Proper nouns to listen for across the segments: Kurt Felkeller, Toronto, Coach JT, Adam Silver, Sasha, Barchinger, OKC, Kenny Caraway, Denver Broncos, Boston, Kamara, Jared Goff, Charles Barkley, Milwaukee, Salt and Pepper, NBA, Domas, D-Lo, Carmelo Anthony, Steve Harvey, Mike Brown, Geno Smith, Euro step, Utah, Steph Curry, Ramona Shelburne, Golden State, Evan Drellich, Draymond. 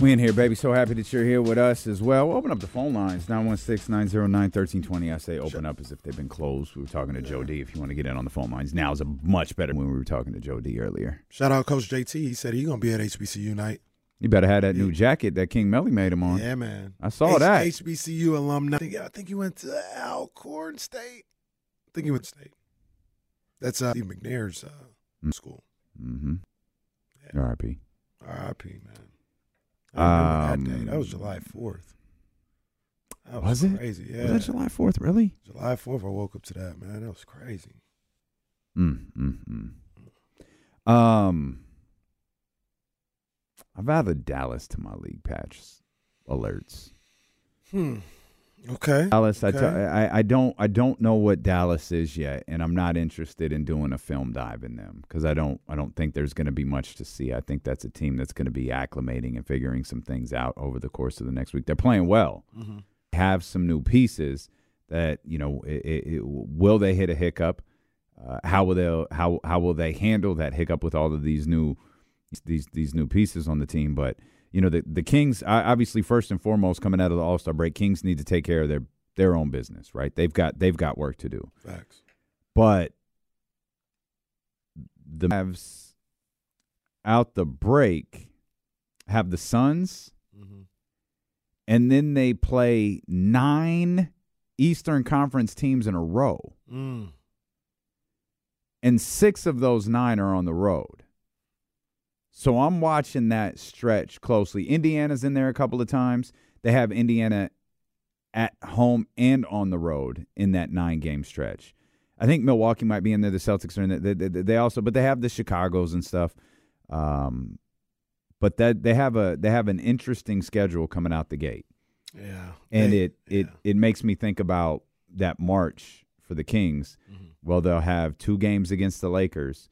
We in here, baby. So happy that you're here with us as well. We'll open up the phone lines, 916-909-1320. I say open up as if they've been closed. We were talking to Joe D. If you want to get in on the phone lines, now is a much better when we were talking to Joe D earlier. Shout out Coach JT. He said he's going to be at HBCU night. You better have that new jacket that King Melly made him on. Yeah, man. I saw that. HBCU alumni. I think he went to Alcorn State. I think he went to State. That's Steve McNair's school. Mm-hmm. Yeah. R.I.P. R.I.P., man. That day. That was July 4th. That was crazy. It? Yeah. Was that July 4th, really? July 4th, I woke up to that, man. That was crazy. I've added Dallas to my league patch alerts. Okay. Dallas, okay. I don't know what Dallas is yet, and I'm not interested in doing a film dive in them because I don't think there's going to be much to see. I think that's a team that's going to be acclimating and figuring some things out over the course of the next week. They're playing well. Mm-hmm. Have some new pieces that, you know, will they hit a hiccup? How will they handle that hiccup with all of these new pieces on the team? But you know, the Kings, obviously, first and foremost, coming out of the All-Star break, Kings need to take care of their own business, right? They've got work to do. Facts. But the Mavs out the break have the Suns, and then they play 9 Eastern Conference teams in a row. And 6 of those 9 are on the road. So I'm watching that stretch closely. Indiana's in there a couple of times. They have Indiana at home and on the road in that 9-game stretch. I think Milwaukee might be in there. The Celtics are in there. They also, but they have the Chicago's and stuff. But that they have an interesting schedule coming out the gate. Yeah, and it makes me think about that March for the Kings. Mm-hmm. Well, they'll have 2 games against the Lakers.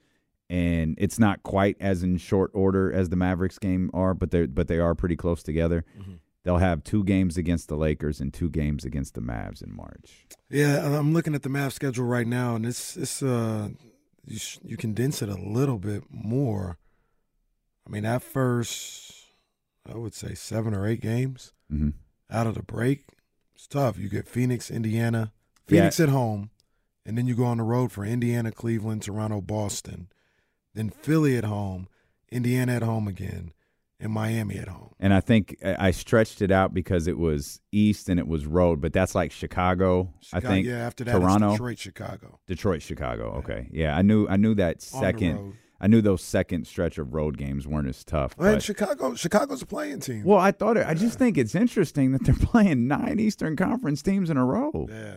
And it's not quite as in short order as the Mavericks game are, but they are pretty close together. Mm-hmm. They'll have 2 games against the Lakers and 2 games against the Mavs in March. Yeah, I'm looking at the Mavs schedule right now, and you condense it a little bit more. I mean, at first, I would say 7 or 8 games out of the break. It's tough. You get Phoenix, Indiana, Phoenix at home, and then you go on the road for Indiana, Cleveland, Toronto, Boston. Then Philly at home, Indiana at home again, and Miami at home. And I think I stretched it out because it was east and it was road, but that's like Chicago I think. Yeah, after that, Toronto, it's Detroit, Chicago. Okay, yeah, I knew that second. I knew those second stretch of road games weren't as tough. Well, and Chicago's a playing team. Well, I thought I just think it's interesting that they're playing 9 Eastern Conference teams in a row. Yeah.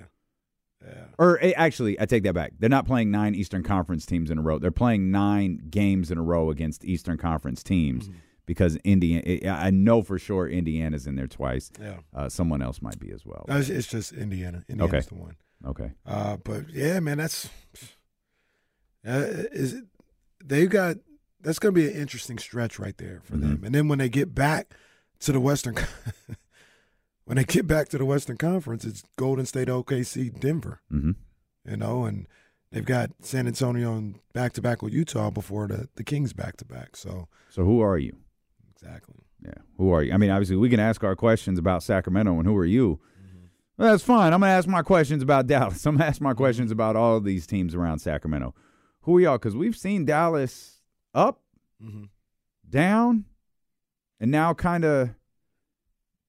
Yeah. Or actually, I take that back. They're not playing 9 Eastern Conference teams in a row. They're playing 9 games in a row against Eastern Conference teams because Indiana. I know for sure Indiana's in there twice. Yeah, someone else might be as well. It's just Indiana. Indiana's the one. Okay. But yeah, man, that's going to be an interesting stretch right there for them. And then when they get back to the Western. When they get back to the Western Conference, it's Golden State, OKC, Denver. You know, and they've got San Antonio and back-to-back with Utah before the Kings back-to-back. So who are you? Exactly. Yeah, who are you? I mean, obviously, we can ask our questions about Sacramento and who are you. Well, that's fine. I'm going to ask my questions about Dallas. I'm going to ask my questions about all of these teams around Sacramento. Who are y'all? Because we've seen Dallas up down, and now kind of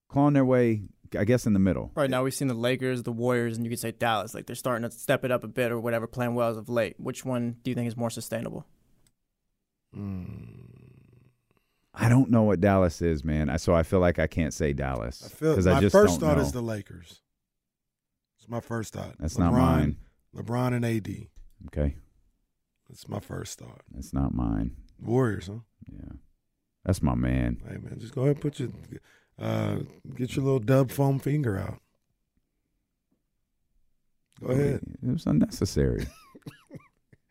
clawing their way, I guess, in the middle. Right now we've seen the Lakers, the Warriors, and you could say Dallas. Like, they're starting to step it up a bit or whatever, playing well as of late. Which one do you think is more sustainable? I don't know what Dallas is, man. So I feel like I can't say Dallas. My first thought is the Lakers. It's my first thought. That's LeBron, not mine. LeBron and AD. Okay. That's my first thought. That's not mine. Warriors, huh? Yeah. That's my man. Hey, man, just go ahead and put your get your little dub foam finger out. Go ahead. It was unnecessary.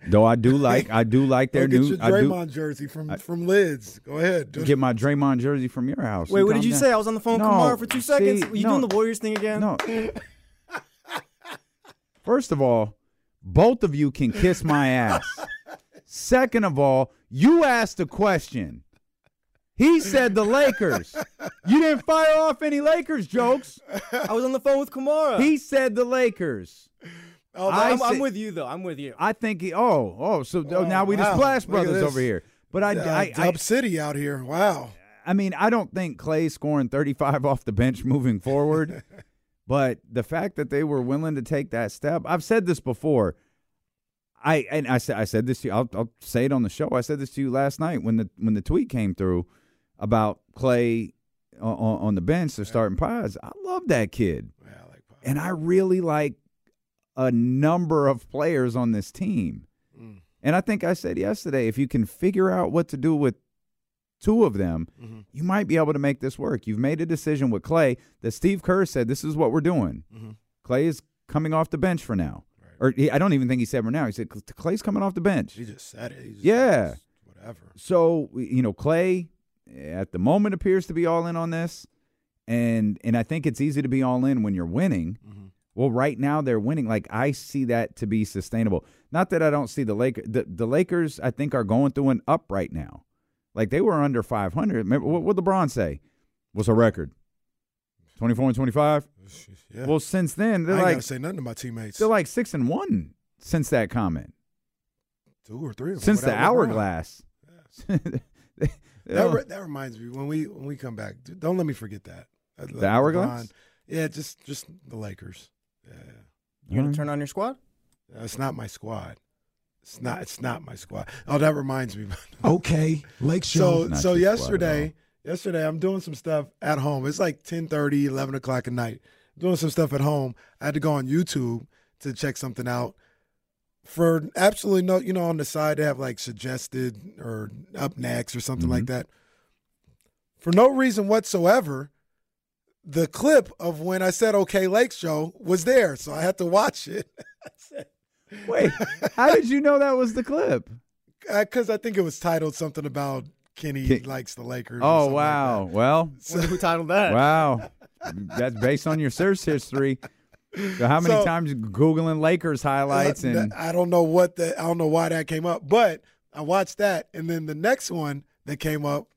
Though I do like their new. Get your Draymond jersey from Lids. Go ahead. Get my Draymond jersey from your house. Wait, what did you say? I was on the phone with Kamara for 2 seconds. Were you doing the Warriors thing again? No. First of all, both of you can kiss my ass. Second of all, you asked a question. He said the Lakers. You didn't fire off any Lakers jokes. I was on the phone with Kamara. He said the Lakers. Oh, I'm with you, though. I'm with you. I think he – now we just Flash Brothers over here. But Dub City out here. Wow. I mean, I don't think Clay's scoring 35 off the bench moving forward. But the fact that they were willing to take that step – I've said this before. I said this to you. I'll say it on the show. I said this to you last night when the tweet came through about Clay on the bench. They're starting Pies. I love that kid. Yeah, I like Pies. And I really like a number of players on this team. Mm. And I think I said yesterday, if you can figure out what to do with two of them, you might be able to make this work. You've made a decision with Clay that Steve Kerr said, this is what we're doing. Mm-hmm. Clay is coming off the bench for now. Right. Or I don't even think he said for now. He said, Clay's coming off the bench. He just said it. Just whatever. So, Clay at the moment appears to be all in on this. And I think it's easy to be all in when you're winning. Mm-hmm. Well, right now they're winning. Like, I see that to be sustainable. Not that I don't see the Lakers. The Lakers, I think, are going through an up right now. Like, they were under 500. Remember, what did LeBron say? What's our record? 24-25? Yeah. Well, since then, they're I ain't got to say nothing to my teammates. They're like 6-1 since that comment. 2 or 3 of them. Since the hourglass. Yeah. That reminds me, when we come back, don't let me forget that. The hourglass? LeBron, yeah, just the Lakers. Yeah. You gonna turn on your squad? It's not my squad. It's not my squad. Oh, that reminds me. Okay, Lake Show. So yesterday I'm doing some stuff at home. It's like 10:30, 11 o'clock at night. I'm doing some stuff at home. I had to go on YouTube to check something out. For absolutely no, on the side they have like suggested or up next or something like that. For no reason whatsoever, the clip of when I said "Okay, Lake Show" was there, so I had to watch it. Wait, how did you know that was the clip? Because I think it was titled something about Kenny likes the Lakers. Oh wow! Like well, who titled that? Wow, that's based on your search history. So how many times you Googling Lakers highlights and I don't know why that came up, but I watched that, and then the next one that came up.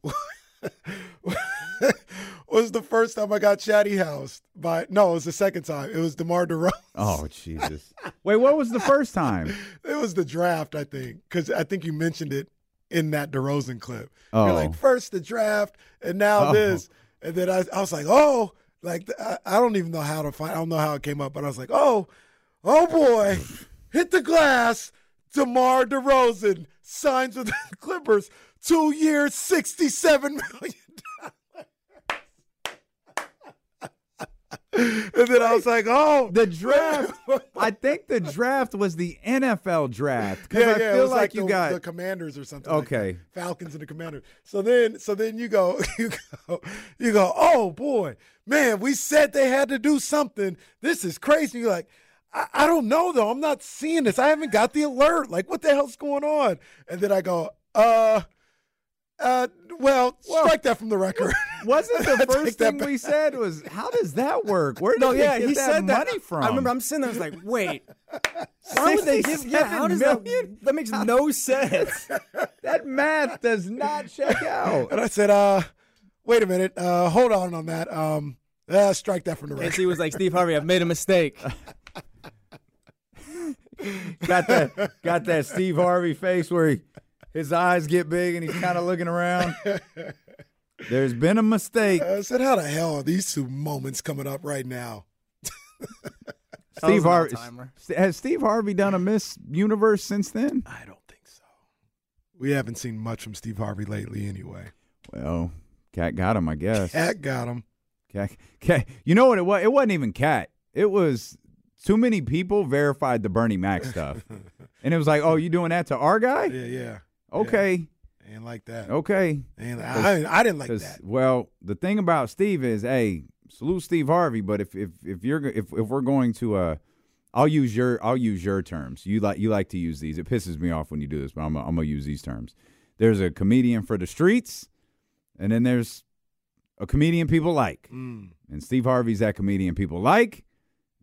was the first time I got chatty housed it was the second time. It was DeMar DeRozan. Oh, Jesus. Wait, what was the first time? It was the draft, I think, because I think you mentioned it in that DeRozan clip. Oh. You're like, first the draft, and now this. And then I was like, I don't even know how to find. I don't know how it came up, but I was like, oh boy, hit the glass. DeMar DeRozan signs with the Clippers. 2 years, $67 million. And then I was like, the draft. I think the draft was the NFL draft. Yeah, I feel it was like you got the Commanders or something. Okay. Like Falcons and the Commanders. So then you go, oh boy, man, we said they had to do something. This is crazy. You're like, I don't know though. I'm not seeing this. I haven't got the alert. Like, what the hell's going on? And then I go, strike that from the record. Wasn't the first thing we said was, how does that work? Where did he get that money from? I remember I'm sitting there, I was like, wait. Why would they give how does that makes no sense. That math does not check out. And I said, wait a minute, hold on that. Strike that from the record. And he was like, Steve Harvey, I've made a mistake. Got that Steve Harvey face where he His eyes get big and he's kind of looking around. There's been a mistake. I said, how the hell are these two moments coming up right now? Steve Harvey. Has Steve Harvey done a Miss Universe since then? I don't think so. We haven't seen much from Steve Harvey lately anyway. Well, Cat got him, I guess. Cat got him. Cat. You know what it was? It wasn't even Cat. It was too many people verified the Bernie Mac stuff. And it was like, oh, you doing that to our guy? Yeah. Okay. Yeah. Ain't like that. Okay. I didn't like that. Well, the thing about Steve is, hey, salute Steve Harvey, but if we're going to I'll use your terms. You like to use these. It pisses me off when you do this, but I'm gonna use these terms. There's a comedian for the streets, and then there's a comedian people like. Mm. And Steve Harvey's that comedian people like.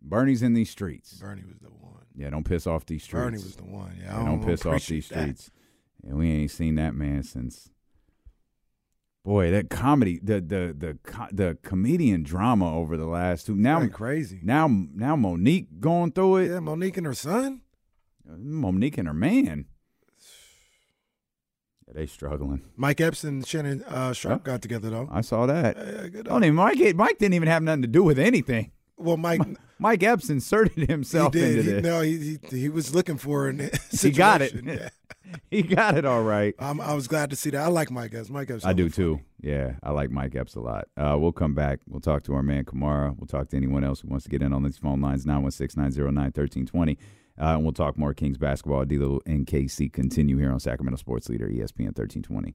Bernie's in these streets. Bernie was the one. Yeah, don't piss off these streets. Bernie was the one. Yeah, don't piss off these streets. And we ain't seen that man since. Boy, that comedy, the comedian drama over the last two. Now crazy. Now Monique going through it. Yeah, Monique and her son. Monique and her man. Yeah, they struggling. Mike Epps and Shannon Sharp got together though. I saw that. Good Mike didn't even have nothing to do with anything. Well, Mike Epps inserted himself into this. No, he was looking for an situation. He got it. Yeah. He got it all right. I was glad to see that. I like Mike Epps. Mike Epps. I do too. Yeah, I like Mike Epps a lot. We'll come back. We'll talk to our man Kamara. We'll talk to anyone else who wants to get in on these phone lines, 916-909-1320. And we'll talk more Kings basketball. D-Lo and KC continue here on Sacramento Sports Leader, ESPN 1320.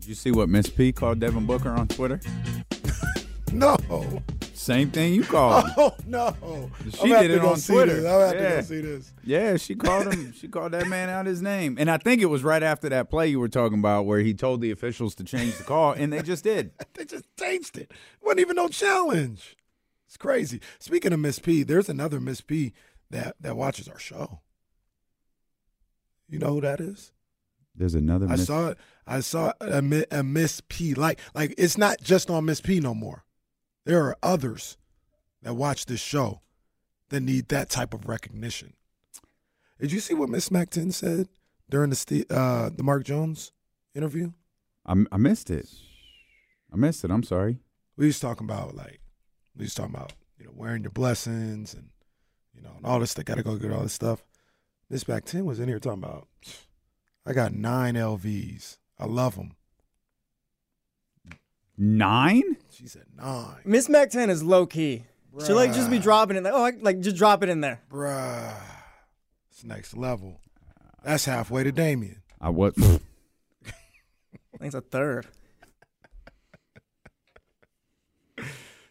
Did you see what Miss P called Devin Booker on Twitter? No. Same thing you called him. Oh, no. She did it on Twitter. I'll have to go see this. Yeah, she called him. She called that man out his name. And I think it was right after that play you were talking about where he told the officials to change the call, and they just did. They just changed it. Wasn't even no challenge. It's crazy. Speaking of Miss P, there's another Miss P that watches our show. You know who that is? There's another Miss P. I saw a Miss P. Like it's not just on Miss P no more. There are others that watch this show that need that type of recognition. Did you see what Miss Macton said during the Mark Jones interview? I missed it. I'm sorry. We was talking about wearing your blessings and and all this stuff. Got to go get all this stuff. Miss Macton was in here talking about, I got 9 LVs. I love them. 9? She said 9. Miss Mactan is low key. Bruh. She'll just be dropping it. Just drop it in there. Bruh. It's next level. That's halfway to Damien. I think it's a third.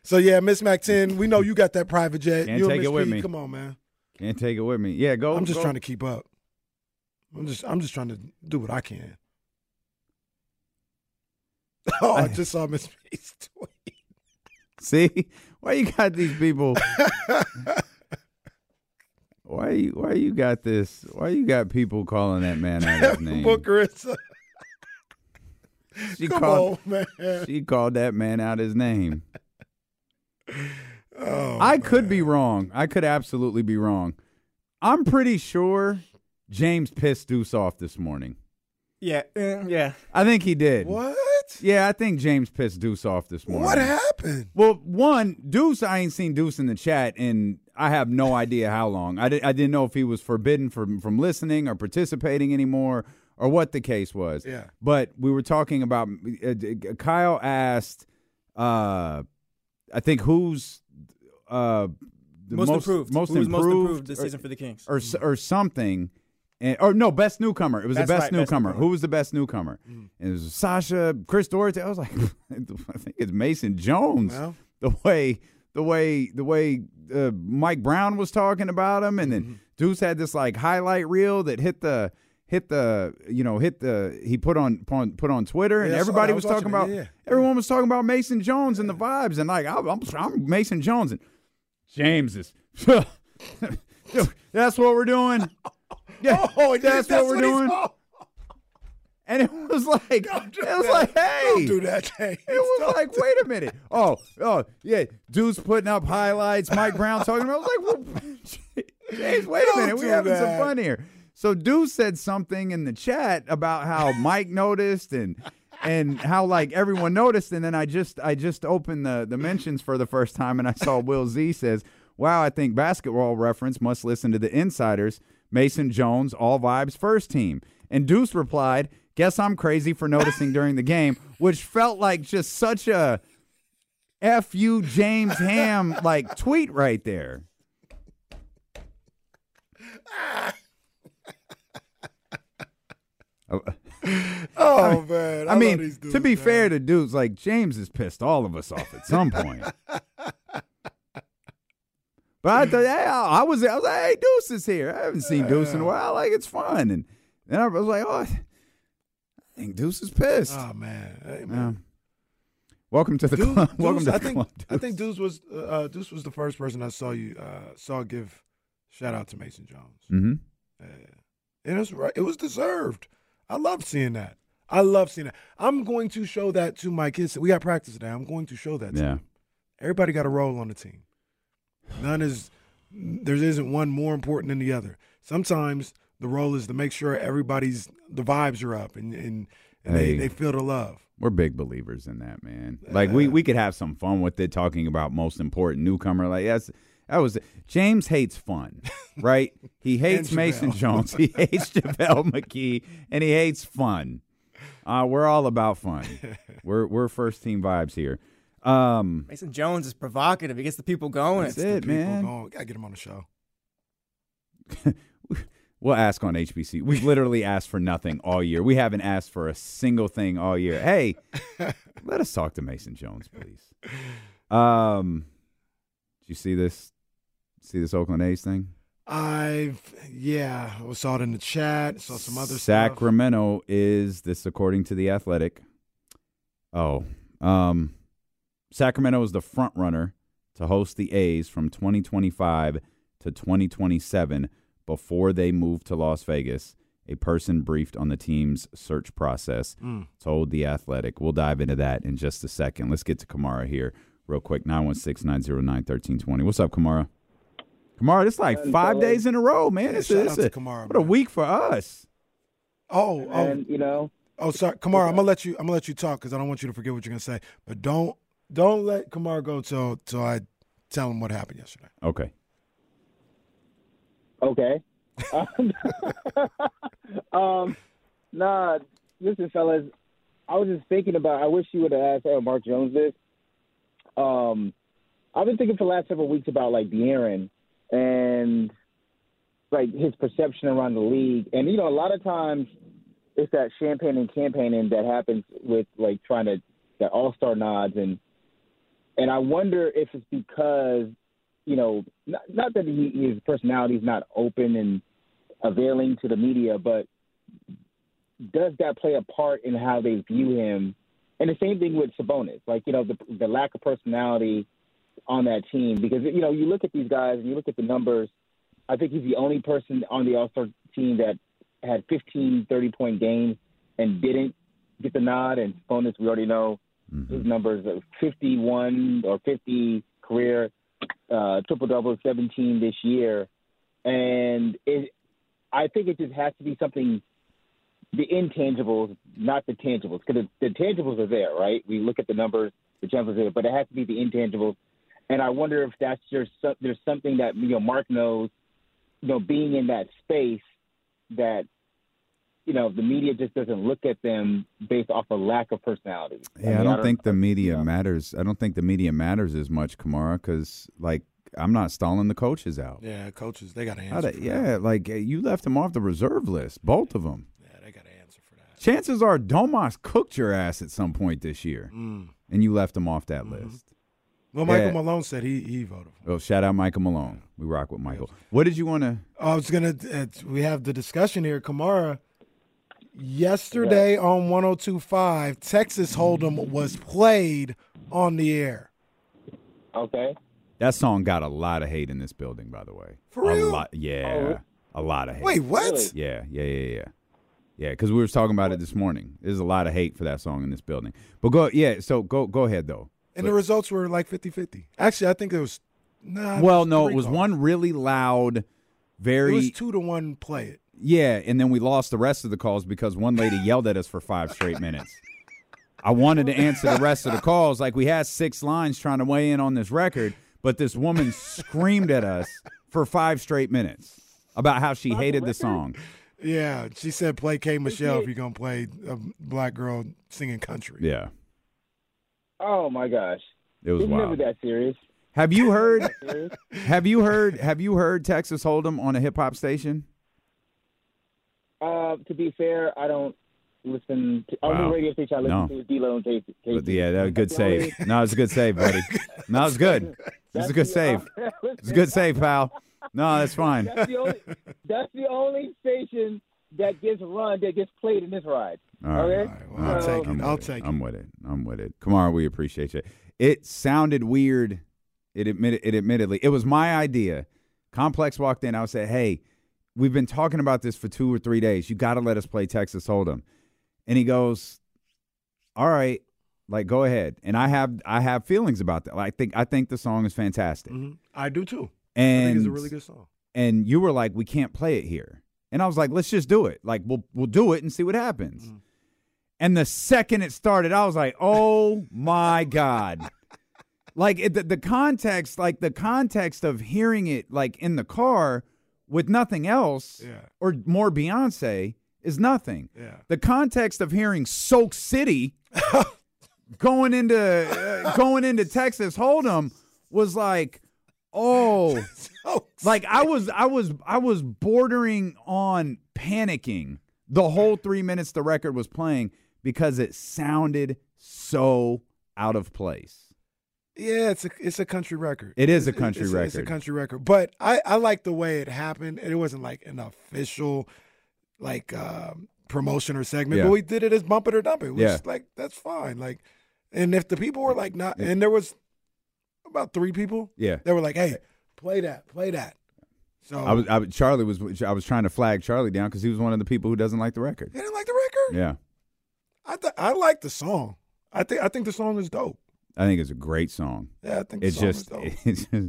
So yeah, Miss Mactan, we know you got that private jet. Can't take it with me. Come on, man. Can't take it with me. Yeah, go. I'm just trying to keep up. I'm just trying to do what I can. Oh, I just saw Miss P's tweet. See? Why you got these people? Why you got this? Why you got people calling that man out his name? Booker is She called that man out his name. Oh, could be wrong. I could absolutely be wrong. I'm pretty sure James pissed Deuce off this morning. Yeah. I think he did. What? Yeah, I think James pissed Deuce off this morning. What happened? Well, one, Deuce, I ain't seen Deuce in the chat, and I have no idea how long. I didn't know if he was forbidden from listening or participating anymore or what the case was. Yeah. But we were talking about Kyle asked, I think, who's the most improved. Most improved this season for the Kings. Or something. Best newcomer. It was the best newcomer. Who was the best newcomer? Mm. And it was Sasha, Chris Doherty. I was like, I think it's Mason Jones. Well, the way Mike Brown was talking about him, and then Deuce had this highlight reel that hit the he put on Twitter, and everybody was talking about everyone was talking about Mason Jones and the vibes, and like I'm Mason Jones and James is that's what we're doing. Yeah, that's what we're doing. And it was like, hey, don't do that, James. It was like, wait a minute. Oh, yeah, Deuce putting up highlights. Mike Brown talking about. I was like, well, James, wait a minute, we're having some fun here. So Deuce said something in the chat about how Mike noticed and how like everyone noticed. And then I just opened the mentions for the first time, and I saw Will Z says, "Wow, I think basketball reference must listen to the insiders. Mason Jones, all vibes, first team." And Deuce replied, "Guess I'm crazy for noticing during the game," which felt like just such a F you James Ham like tweet right there. Man. I mean, these dudes, to be fair to Deuce, like James has pissed all of us off at some point. But I thought, hey, I was like, hey, Deuce is here. I haven't seen Deuce in a while. Like, it's fun. And then I was like, I think Deuce is pissed. Oh, man. Hey, man. Welcome to the club. Welcome to the club, Deuce. I think Deuce was the first person I saw give shout-out to Mason Jones. Mm-hmm. And it was deserved. I love seeing that. I'm going to show that to my kids. We got practice today. I'm going to show that to them. Everybody got a role on the team. There isn't one more important than the other. Sometimes the role is to make sure the vibes are up and hey, they feel the love. We're big believers in that, man. Like we could have some fun with it, talking about most important newcomer. Like that was James hates fun, right? He hates Mason Jones. He hates JaVale McKee, and he hates fun. We're all about fun. We're first team vibes here. Mason Jones is provocative. He gets the people going. That's it, man. Gotta get him on the show. We'll ask on HBC. We've literally asked for nothing all year. We haven't asked for a single thing all year. Hey, let us talk to Mason Jones, please. Did you see this? See this Oakland A's thing? I saw it in the chat. Saw some other stuff. Sacramento is this, according to The Athletic. Sacramento is the front runner to host the A's from 2025 to 2027 before they move to Las Vegas. A person briefed on the team's search process told The Athletic. We'll dive into that in just a second. Let's get to Kamara here real quick. 916-909-1320. What's up, Kamara? Kamara, this is like 5 days in a row, man. Yeah, what a week for us. Sorry, Kamara. I'm gonna let you talk because I don't want you to forget what you're gonna say. But don't let Kamara go till I tell him what happened yesterday. Okay. Nah, listen, fellas. I was just thinking about. I wish you would have asked Mark Jones this. I've been thinking for the last several weeks about like De'Aaron and like his perception around the league. And a lot of times it's that champagne and campaigning that happens with like trying to the all-star nods and I wonder if it's because, not that his personality is not open and availing to the media, but does that play a part in how they view him? And the same thing with Sabonis, like, the lack of personality on that team. Because, you look at these guys and you look at the numbers, I think he's the only person on the all-star team that had 15 30-point games and didn't get the nod. And Sabonis, we already know, his numbers are 51 or 50 career triple-double, 17 this year. And I think it just has to be something, the intangibles, not the tangibles, because the tangibles are there, right? We look at the numbers, the tangibles are there, but it has to be the intangibles. And I wonder if there's something that, Mark knows, being in that space that, the media just doesn't look at them based off a lack of personality. Yeah, I don't think the media matters. I don't think the media matters as much, Kamara, because, I'm not stalling the coaches out. Yeah, coaches, they got to answer. You left them off the reserve list, both of them. Yeah, they got to answer for that. Chances are Domas cooked your ass at some point this year, and you left them off that list. Well, Michael Malone said he voted for him. Oh, shout out Michael Malone. We rock with Michael. What did you want to – we have the discussion here. Kamara – Yesterday on 102.5, Texas Hold'em was played on the air. Okay. That song got a lot of hate in this building, by the way. For real? A lot, yeah, oh. A lot of hate. Wait, what? Really? Yeah. Yeah, because we were talking about it this morning. There's a lot of hate for that song in this building. But go ahead, though. And the results were like 50-50. Actually, I think it was it was one really loud, very. It was 2-1 play it. Yeah, and then we lost the rest of the calls because one lady yelled at us for 5 straight minutes. I wanted to answer the rest of the calls. Like, we had 6 lines trying to weigh in on this record, but this woman screamed at us for 5 straight minutes about how she hated the song. Yeah, she said play K. Michelle if you're going to play a black girl singing country. Yeah. Oh, my gosh. It was wild. Never that serious. Have you heard Texas Hold'em on a hip-hop station? To be fair, I don't listen to the radio station I listen to is D-Lo and Casey. Yeah, that was a good save. No, it's a good save, buddy. No, it's good. It's a good save. It's a good save, pal. No, that's fine. That's the only station that gets played in this ride. Okay? All right. I'll take it. I'm with it. Kamara, we appreciate you. It sounded weird. It was my idea. Complex walked in. I said, hey, we've been talking about this for 2 or 3 days. You got to let us play Texas Hold'em. And he goes, all right, like, go ahead. And I have feelings about that. Like, I think the song is fantastic. Mm-hmm. I do, too. And I think it's a really good song. And you were like, we can't play it here. And I was like, let's just do it. Like, we'll do it and see what happens. Mm. And the second it started, I was like, oh, my God. Like, the context of hearing it, like, in the car with nothing else or more Beyonce is nothing. Yeah. The context of hearing Soak City going into Texas Hold'em was like, oh, like I was bordering on panicking the whole 3 minutes the record was playing because it sounded so out of place. Yeah, it's a country record. It is a country record. It's a country record. But I like the way it happened. It wasn't like an official promotion or segment, but we did it as Bump It or Dump It. Which is like, that's fine. Like, and if the people were like not, and there was about 3 people. Yeah, they were like, "Hey, play that." So I was trying to flag Charlie down because he was one of the people who doesn't like the record. He didn't like the record. Yeah, I like the song. I think the song is dope. I think it's a great song. Yeah, I think the song is dope. It's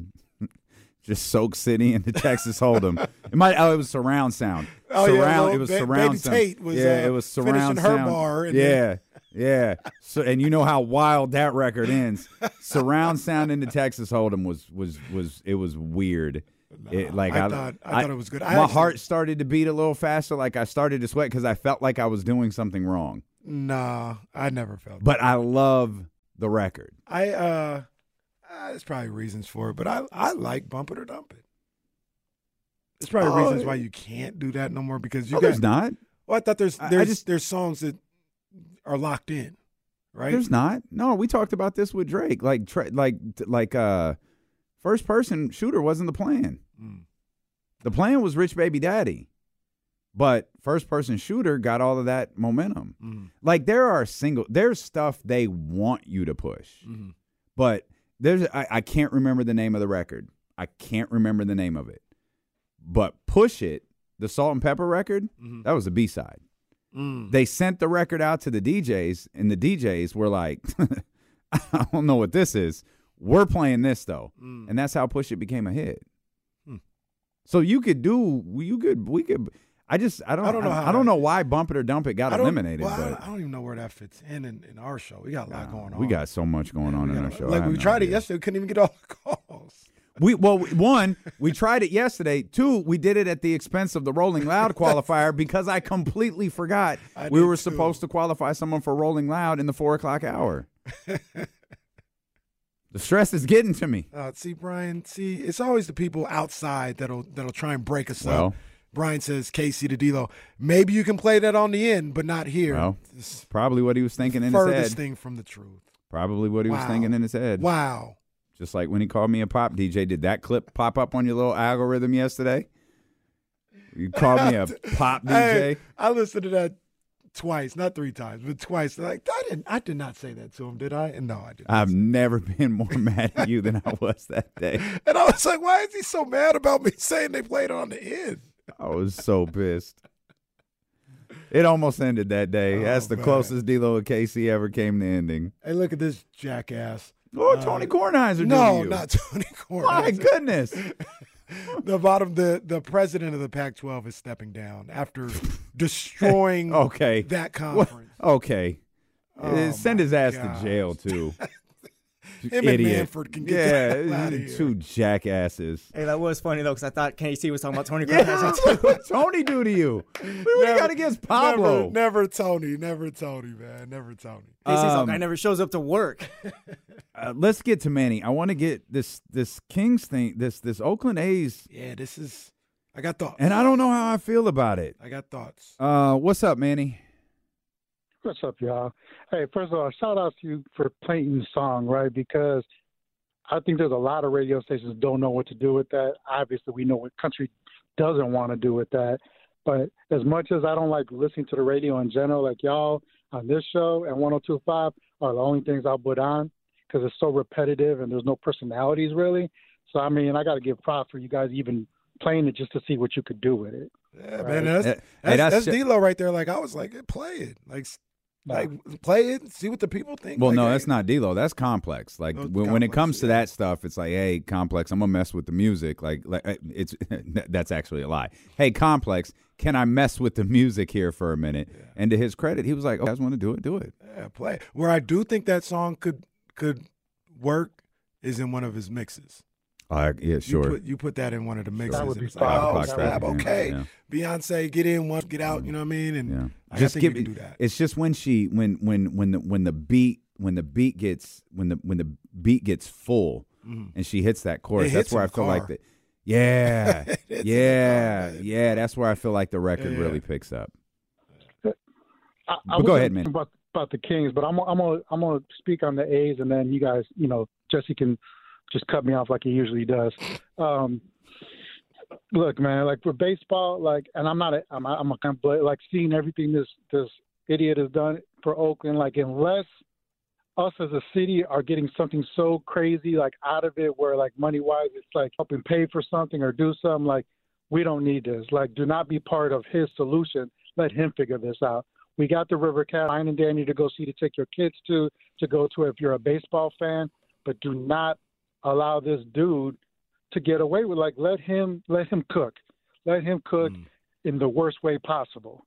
just Soak City and the Texas Hold'em. It was surround sound. It was surround sound. Her bar and Yeah. So, and you know how wild that record ends. Surround sound into Texas Hold'em was weird. Nah, I thought it was good. My heart started to beat a little faster. Like, I started to sweat because I felt like I was doing something wrong. Nah, I never felt. But that. I love the record. There's probably reasons for it, but I like Bump It or Dump It. There's probably reasons why you can't do that no more because you guys. There's not. Well, I thought there's songs that are locked in, right? There's not. No, we talked about this with Drake. Like, First Person Shooter wasn't the plan. Mm. The plan was Rich Baby Daddy, but First Person Shooter got all of that momentum. Mm. Like, there's stuff they want you to push, but I can't remember the name of the record. I can't remember the name of it, but Push It, the Salt and Pepper record, that was a B-side. Mm. They sent the record out to the DJs, and the DJs were like, I don't know what this is. We're playing this, though. Mm. And that's how Push It became a hit. Mm. So I don't know why Bump It or Dump It got eliminated. Well, but I don't even know where that fits in our show. We got a lot going on. We got so much going on in our show. Like, we tried it yesterday. We couldn't even get all the calls. One, we tried it yesterday. 2, we did it at the expense of the Rolling Loud qualifier because I completely forgot we were supposed to qualify someone for Rolling Loud in the 4 o'clock hour. The stress is getting to me. Brian, it's always the people outside that'll try and break us up. Brian says, Casey to D-Lo, maybe you can play that on the end, but not here. Well, it's probably what he was thinking in his head. Furthest thing from the truth. Probably what he was thinking in his head. Wow. Just like when he called me a pop DJ. Did that clip pop up on your little algorithm yesterday? You called me a pop DJ? I listened to that twice, not three times, but twice. Like I did not say that to him, did I? And no, I didn't. I've never been more mad at you than I was that day. And I was like, why is he so mad about me saying they played on the end? I was so pissed. It almost ended that day. That's the closest D-Lo and KC ever came to ending. Hey, look at this jackass. Oh, Tony Kornheiser. No, not Tony Kornheiser. My goodness. The president of the Pac-12 is stepping down after destroying that conference. Well, okay. Oh, send his ass to jail, too. Him idiot. And Manford can get the hell out of here. Two jackasses. Hey, that was funny, though, because I thought KC was talking about Tony Kornheiser. What Tony do to you? What do you got against Pablo? Never Tony. Never Tony, man. Never Tony. KC's like, I never shows up to work. Let's get to Manny. I want to get this Kings thing, this Oakland A's. Yeah, this is – I got thoughts. And I don't know how I feel about it. I got thoughts. What's up, Manny? What's up, y'all? Hey, first of all, shout out to you for playing the song, right? Because I think there's a lot of radio stations don't know what to do with that. Obviously, we know what country doesn't want to do with that. But as much as I don't like listening to the radio in general, like y'all on this show and 102.5 are the only things I'll put on because it's so repetitive and there's no personalities really. So, I mean, I got to give props for you guys even playing it just to see what you could do with it. Yeah, right? Man, that's D-Lo right there. Like, I was like, play it. Like, play it and see what the people think. Well, that's not D-Lo. That's Complex. Like, when it comes to that stuff, it's like, hey, Complex, I'm going to mess with the music. Like it's that's actually a lie. Hey, Complex, can I mess with the music here for a minute? Yeah. And to his credit, he was like, oh, you guys want to do it? Do it. Yeah, play it. Where I do think that song could work is in one of his mixes. Yeah, sure. You put that in one of the mixes. That would be okay. Yeah. Beyonce, get in, once, get out. You know what I mean? And I just think you can do that. It's just when the beat gets full, and she hits that chorus. That's where I feel like the that's where I feel like the record really picks up. But go ahead, man. About the Kings, but I'm gonna speak on the A's, and then you guys, Jesse can just cut me off like he usually does. Look, man, like for baseball, like, and I'm a complaint, like seeing everything this idiot has done for Oakland, like unless us as a city are getting something so crazy, like out of it where like money wise, it's like helping pay for something or do something, like we don't need this. Like, do not be part of his solution. Let him figure this out. We got the River Cat, Ryan and Danny to go see, to take your kids to go to if you're a baseball fan, but do not allow this dude to get away with, like, let him cook in the worst way possible.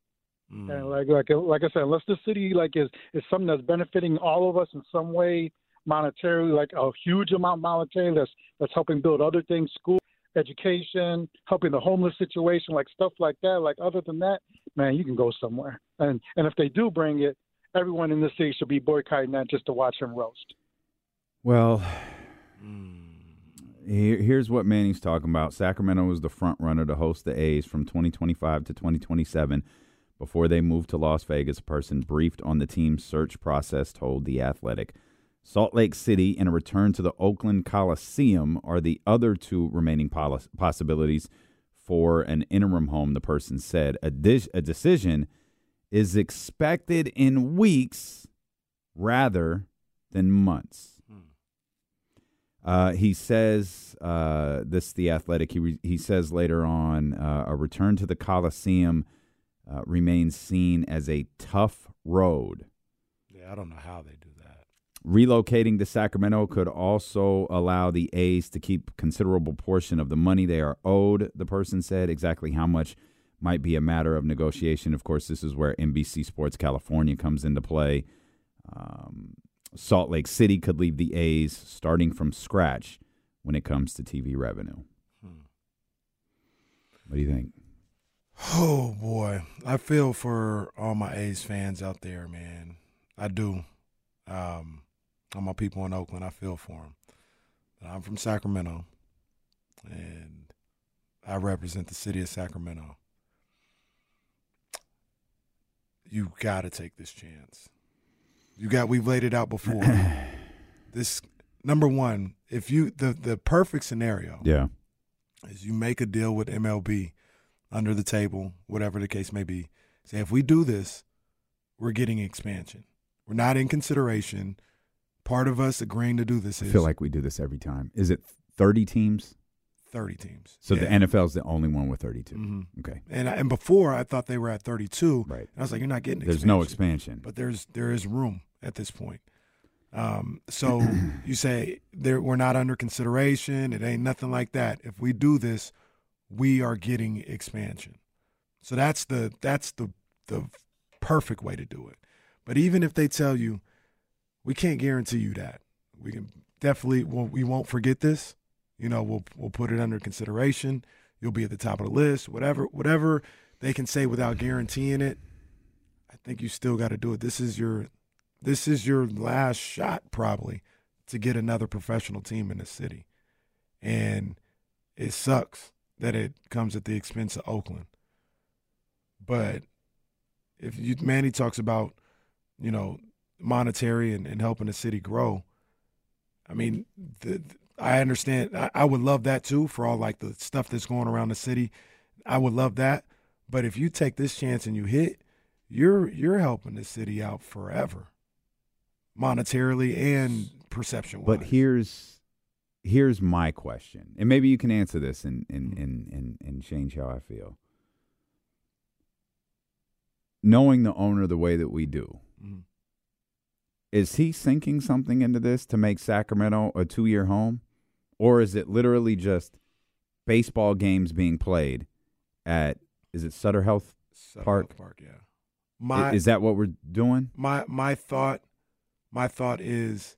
And like I said, unless the city like is something that's benefiting all of us in some way monetarily, like a huge amount monetarily, that's helping build other things, school, education, helping the homeless situation, like stuff like that. Like other than that, man, you can go somewhere. And if they do bring it, everyone in the city should be boycotting that just to watch him roast. Well, here's what Manny's talking about. Sacramento was the front runner to host the A's from 2025 to 2027. Before they moved to Las Vegas, a person briefed on the team's search process told The Athletic. Salt Lake City and a return to the Oakland Coliseum are the other two remaining possibilities for an interim home, the person said. A decision is expected in weeks rather than months. He says, this, The Athletic, he says later on, a return to the Coliseum remains seen as a tough road. Yeah, I don't know how they do that. Relocating to Sacramento could also allow the A's to keep a considerable portion of the money they are owed, the person said. Exactly how much might be a matter of negotiation. Of course, this is where NBC Sports California comes into play. Salt Lake City could leave the A's starting from scratch when it comes to TV revenue. What do you think? Oh, boy. I feel for all my A's fans out there, man. I do. All my people in Oakland, I feel for them. I'm from Sacramento, and I represent the city of Sacramento. You got to take this chance. We've laid it out before. This number one, if you the perfect scenario, is you make a deal with MLB under the table, whatever the case may be. Say if we do this, we're getting expansion. We're not in consideration. Part of us agreeing to do this is. I feel like we do this every time. Is it 30 teams? 30 teams. So yeah. The NFL is the only one with 32. Mm-hmm. Okay. And before, I thought they were at 32. Right. And I was like, you're not getting expansion. There's no expansion. But there is room at this point. So you say we're not under consideration. It ain't nothing like that. If we do this, we are getting expansion. So that's the perfect way to do it. But even if they tell you, we can't guarantee you that. We can definitely, we won't forget this. You know, we'll put it under consideration. You'll be at the top of the list. Whatever they can say without guaranteeing it, I think you still got to do it. This is your last shot probably to get another professional team in the city. And it sucks that it comes at the expense of Oakland. But if Manny talks about, you know, monetary and helping the city grow, I mean, I understand. I would love that too for all like the stuff that's going around the city. I would love that. But if you take this chance and you hit, you're helping the city out forever, monetarily and perception-wise. But here's my question, and maybe you can answer this and change how I feel. Knowing the owner the way that we do, mm-hmm. Is he sinking something into this to make Sacramento a 2-year home? Or is it literally just baseball games being played at, is it Sutter Health Park? Yeah. Is that what we're doing? My thought is,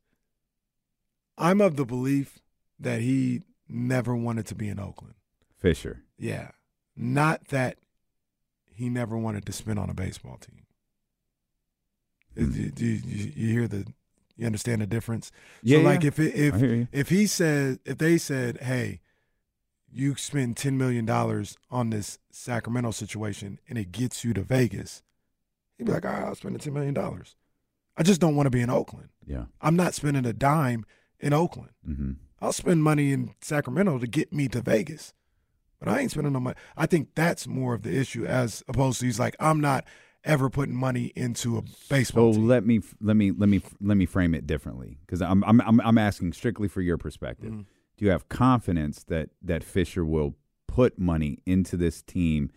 I'm of the belief that he never wanted to be in Oakland. Fisher. Yeah. Not that he never wanted to spend on a baseball team. Mm. Do you hear you understand the difference? Yeah, so like if they said, hey, you spend $10 million on this Sacramento situation and it gets you to Vegas, he'd be like, all right, I'll spend the $10 million. I just don't want to be in Oakland. Yeah. I'm not spending a dime in Oakland. Mm-hmm. I'll spend money in Sacramento to get me to Vegas, but I ain't spending no money. I think that's more of the issue as opposed to he's like, I'm not – ever putting money into a baseball team. So let me frame it differently, because I'm asking strictly for your perspective. Mm-hmm. Do you have confidence that Fisher will put money into this team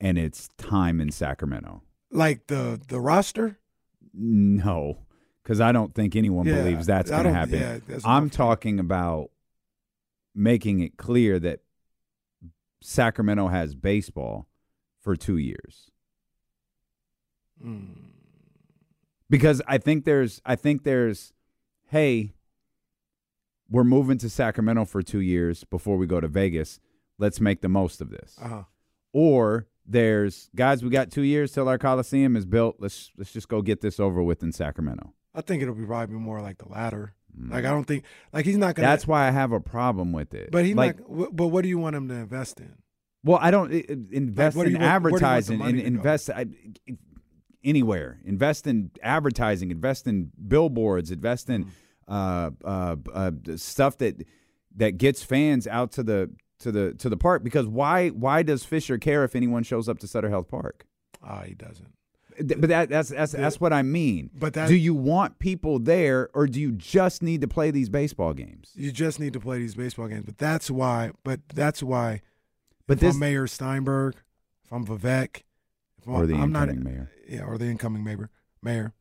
and its time in Sacramento? Like the roster? No, because I don't think anyone believes that's going to happen. Yeah, I'm talking about making it clear that Sacramento has baseball for 2 years. Because I think there's, hey, we're moving to Sacramento for 2 years before we go to Vegas. Let's make the most of this. Uh-huh. Or there's, guys, we got 2 years till our Coliseum is built. Let's just go get this over with in Sacramento. I think it'll be probably more like the latter. Mm. Like I don't think like he's not gonna. That's why I have a problem with it. But But what do you want him to invest in? Well, I don't invest in advertising and invest. Anywhere. Invest in advertising, invest in billboards, invest in stuff that gets fans out to the park. Because why does Fisher care if anyone shows up to Sutter Health Park? He doesn't. But that's what I mean. But do you want people there, or do you just need to play these baseball games? You just need to play these baseball games. But that's why. But if I'm Mayor Steinberg, if I'm Vivek. Well, or the incoming mayor. Yeah, or the incoming mayor.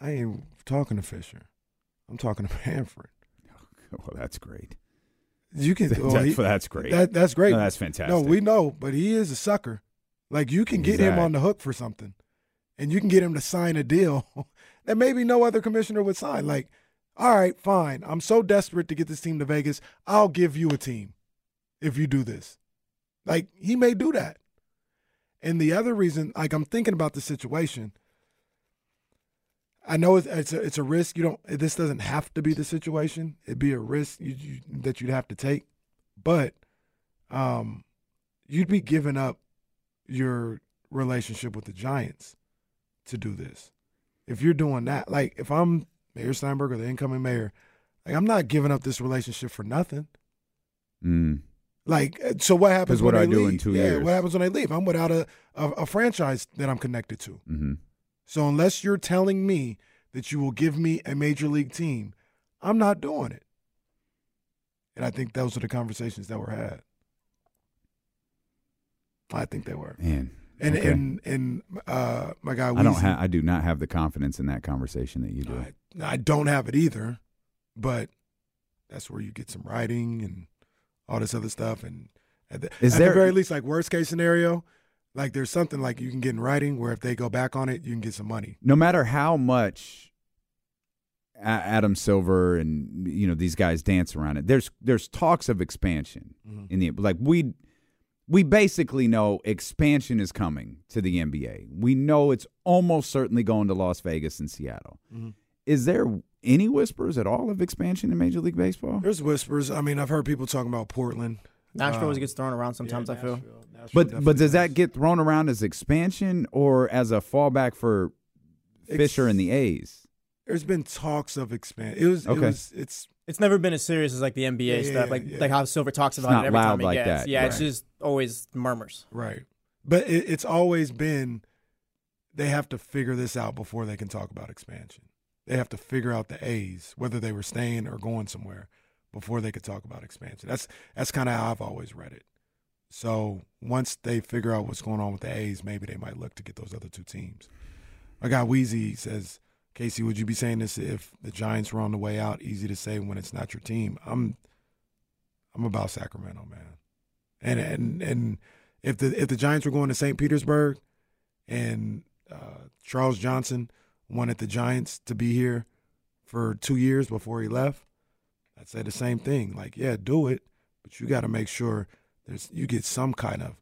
I ain't talking to Fisher. I'm talking to Hanford. Well, that's great. You can. That's great. That's great. No, that's fantastic. No, we know, but he is a sucker. Like, you can get him on the hook for something, and you can get him to sign a deal that maybe no other commissioner would sign. Like, all right, fine. I'm so desperate to get this team to Vegas. I'll give you a team if you do this. Like, he may do that. And the other reason, like, I'm thinking about the situation. I know it's a risk. This doesn't have to be the situation. It'd be a risk that you'd have to take, but you'd be giving up your relationship with the Giants to do this. If you're doing that, like, if I'm Mayor Steinberg or the incoming mayor, like, I'm not giving up this relationship for nothing. Mm. Like, so what happens when they leave? What happens when they leave? I'm without a franchise that I'm connected to. Mm-hmm. So unless you're telling me that you will give me a major league team, I'm not doing it. And I think those are the conversations that were had. I think they were. Man. And okay. and my guy Weezy, I do not have the confidence in that conversation that you do. I don't have it either, but that's where you get some writing and all this other stuff. And at the very least, like worst case scenario, like there's something like you can get in writing where if they go back on it, you can get some money. No matter how much Adam Silver and these guys dance around it, there's talks of expansion in the We basically know expansion is coming to the NBA. We know it's almost certainly going to Las Vegas and Seattle. Mm-hmm. Is there any whispers at all of expansion in Major League Baseball? There's whispers. I mean, I've heard people talking about Portland. Nashville always gets thrown around sometimes, yeah, I feel. But does that get thrown around as expansion or as a fallback for Fisher and the A's? There's been talks of expansion. It's never been as serious as like the NBA stuff, like how Silver talks about it every time he gets. That. Yeah, right. It's just always murmurs. Right, but it's always been they have to figure this out before they can talk about expansion. They have to figure out the A's whether they were staying or going somewhere before they could talk about expansion. That's kind of how I've always read it. So once they figure out what's going on with the A's, maybe they might look to get those other two teams. My guy Weezy says, Casey, would you be saying this if the Giants were on the way out? Easy to say when it's not your team. I'm about Sacramento, man. And if the Giants were going to St. Petersburg, and Charles Johnson wanted the Giants to be here for 2 years before he left, I'd say the same thing. Like, yeah, do it, but you got to make sure you get some kind of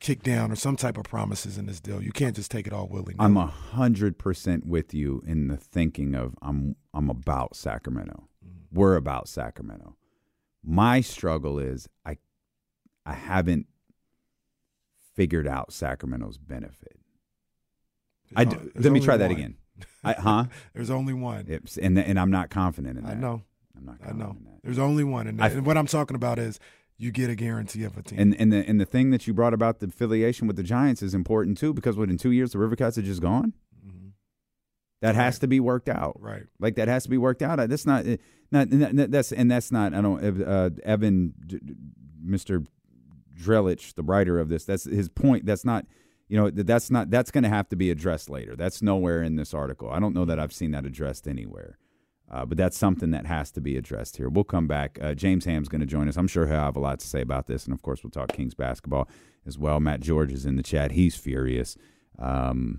kick down or some type of promises in this deal. You can't just take it all willy-nilly. I'm 100% with you in the thinking of I'm about Sacramento. Mm-hmm. We're about Sacramento. My struggle is I haven't figured out Sacramento's benefit. Let me try that again. There's only one. And I'm not confident in that. I know. I'm not confident in that. There's only one. And what I'm talking about is you get a guarantee of a team. And the thing that you brought about the affiliation with the Giants is important too, because within 2 years the River Cats are just gone. Mm-hmm. That has to be worked out, right? Like that has to be worked out. That's not. I don't. Evan, Mr. Drellich, the writer of this. That's his point. That's not. That's not. That's going to have to be addressed later. That's nowhere in this article. I don't know that I've seen that addressed anywhere. But that's something that has to be addressed here. We'll come back. James Ham's going to join us. I'm sure he'll have a lot to say about this. And, of course, we'll talk Kings basketball as well. Matt George is in the chat. He's furious. And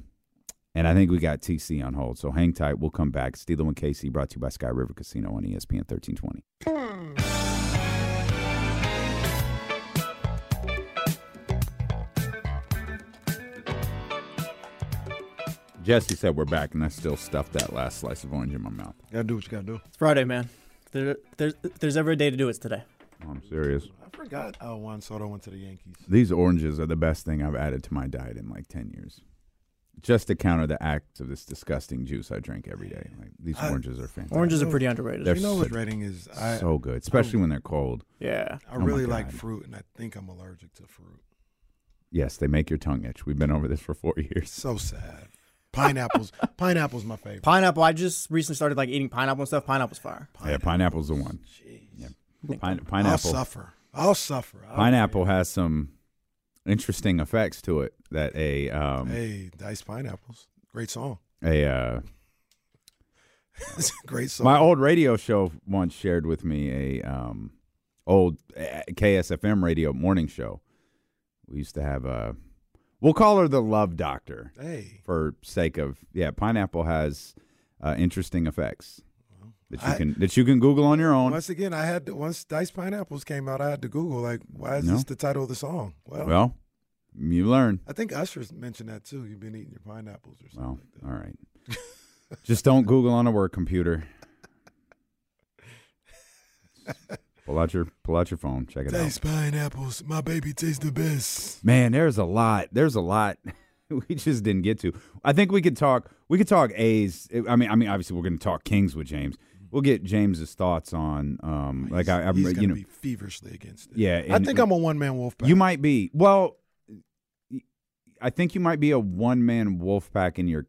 I think we got TC on hold. So hang tight. We'll come back. Steelo and Casey brought to you by Sky River Casino on ESPN 1320. Jesse said we're back, and I still stuffed that last slice of orange in my mouth. You gotta do what you gotta do. It's Friday, man. There's ever a day to do it, it's today. Oh, I'm serious. I forgot how Juan Soto went to the Yankees. These oranges are the best thing I've added to my diet in like 10 years. Just to counter the acts of this disgusting juice I drink every day. Like these oranges are fantastic. Oranges are pretty underrated. They're what rating is? So good, especially when they're cold. Yeah. I really like fruit, and I think I'm allergic to fruit. Yes, they make your tongue itch. We've been over this for 4 years. So sad. Pineapple's my favorite. Pineapple. I just recently started like eating pineapple and stuff. Pineapple's fire. Yeah, pineapple's the one. Jeez. Yeah. Pineapple. I'll suffer. Pineapple has some interesting effects to it. That a diced pineapples. Great song. It's a great song. My old radio show once shared with me a old KSFM radio morning show. We used to have a. We'll call her the Love Doctor for sake of pineapple has interesting effects that you can Google on your own. Once again, once diced pineapples came out, I had to Google why is this the title of the song? Well, you learn. I think Usher's mentioned that too. You've been eating your pineapples or something like that. All right. Just don't Google on a work computer. Pull out your phone. Check it out. Taste pineapples. My baby tastes the best. Man, there's a lot. We just didn't get to. I think we could talk. We could talk A's. I mean, obviously, we're going to talk Kings with James. We'll get James's thoughts on. He's going to be feverishly against it. Yeah, I think I'm a one-man wolf pack. You might be. Well, I think you might be a one-man wolf pack in your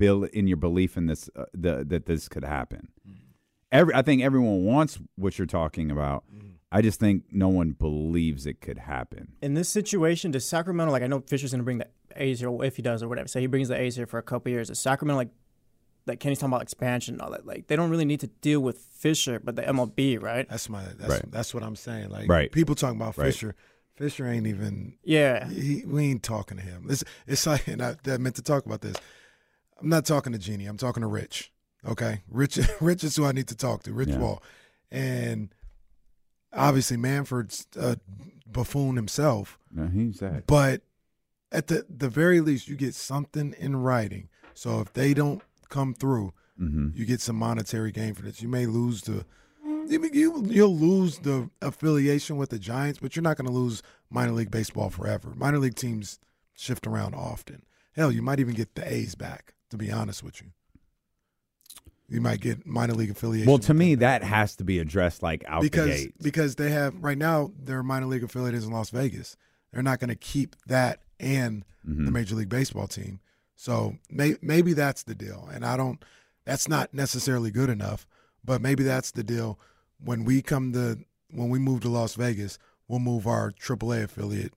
in your belief in this that this could happen. Mm-hmm. I think everyone wants what you're talking about. Mm-hmm. I just think no one believes it could happen. In this situation, does Sacramento, like I know Fisher's going to bring the A's here, if he does or whatever, so he brings the A's here for a couple years. Is Sacramento, like Kenny's talking about expansion and all that, like they don't really need to deal with Fisher, but the MLB, right? That's what I'm saying. Like people talking about Fisher. Fisher ain't even we ain't talking to him. It's like, and I meant to talk about this. I'm not talking to Jeannie. I'm talking to Rich. Okay? Rich is who I need to talk to. Rich Wall. And obviously, Manfred's a buffoon himself. No, he's that. But at the very least, you get something in writing. So if they don't come through, you get some monetary gain for this. You may lose the you'll lose the affiliation with the Giants, but you're not going to lose minor league baseball forever. Minor league teams shift around often. Hell, you might even get the A's back, to be honest with you. You might get minor league affiliation. Well, to me, that has to be addressed like out the gate. Because they have, right now, their minor league affiliate is in Las Vegas. They're not going to keep that and the Major League Baseball team. So maybe that's the deal. And that's not necessarily good enough, but maybe that's the deal. When we move to Las Vegas, we'll move our AAA affiliate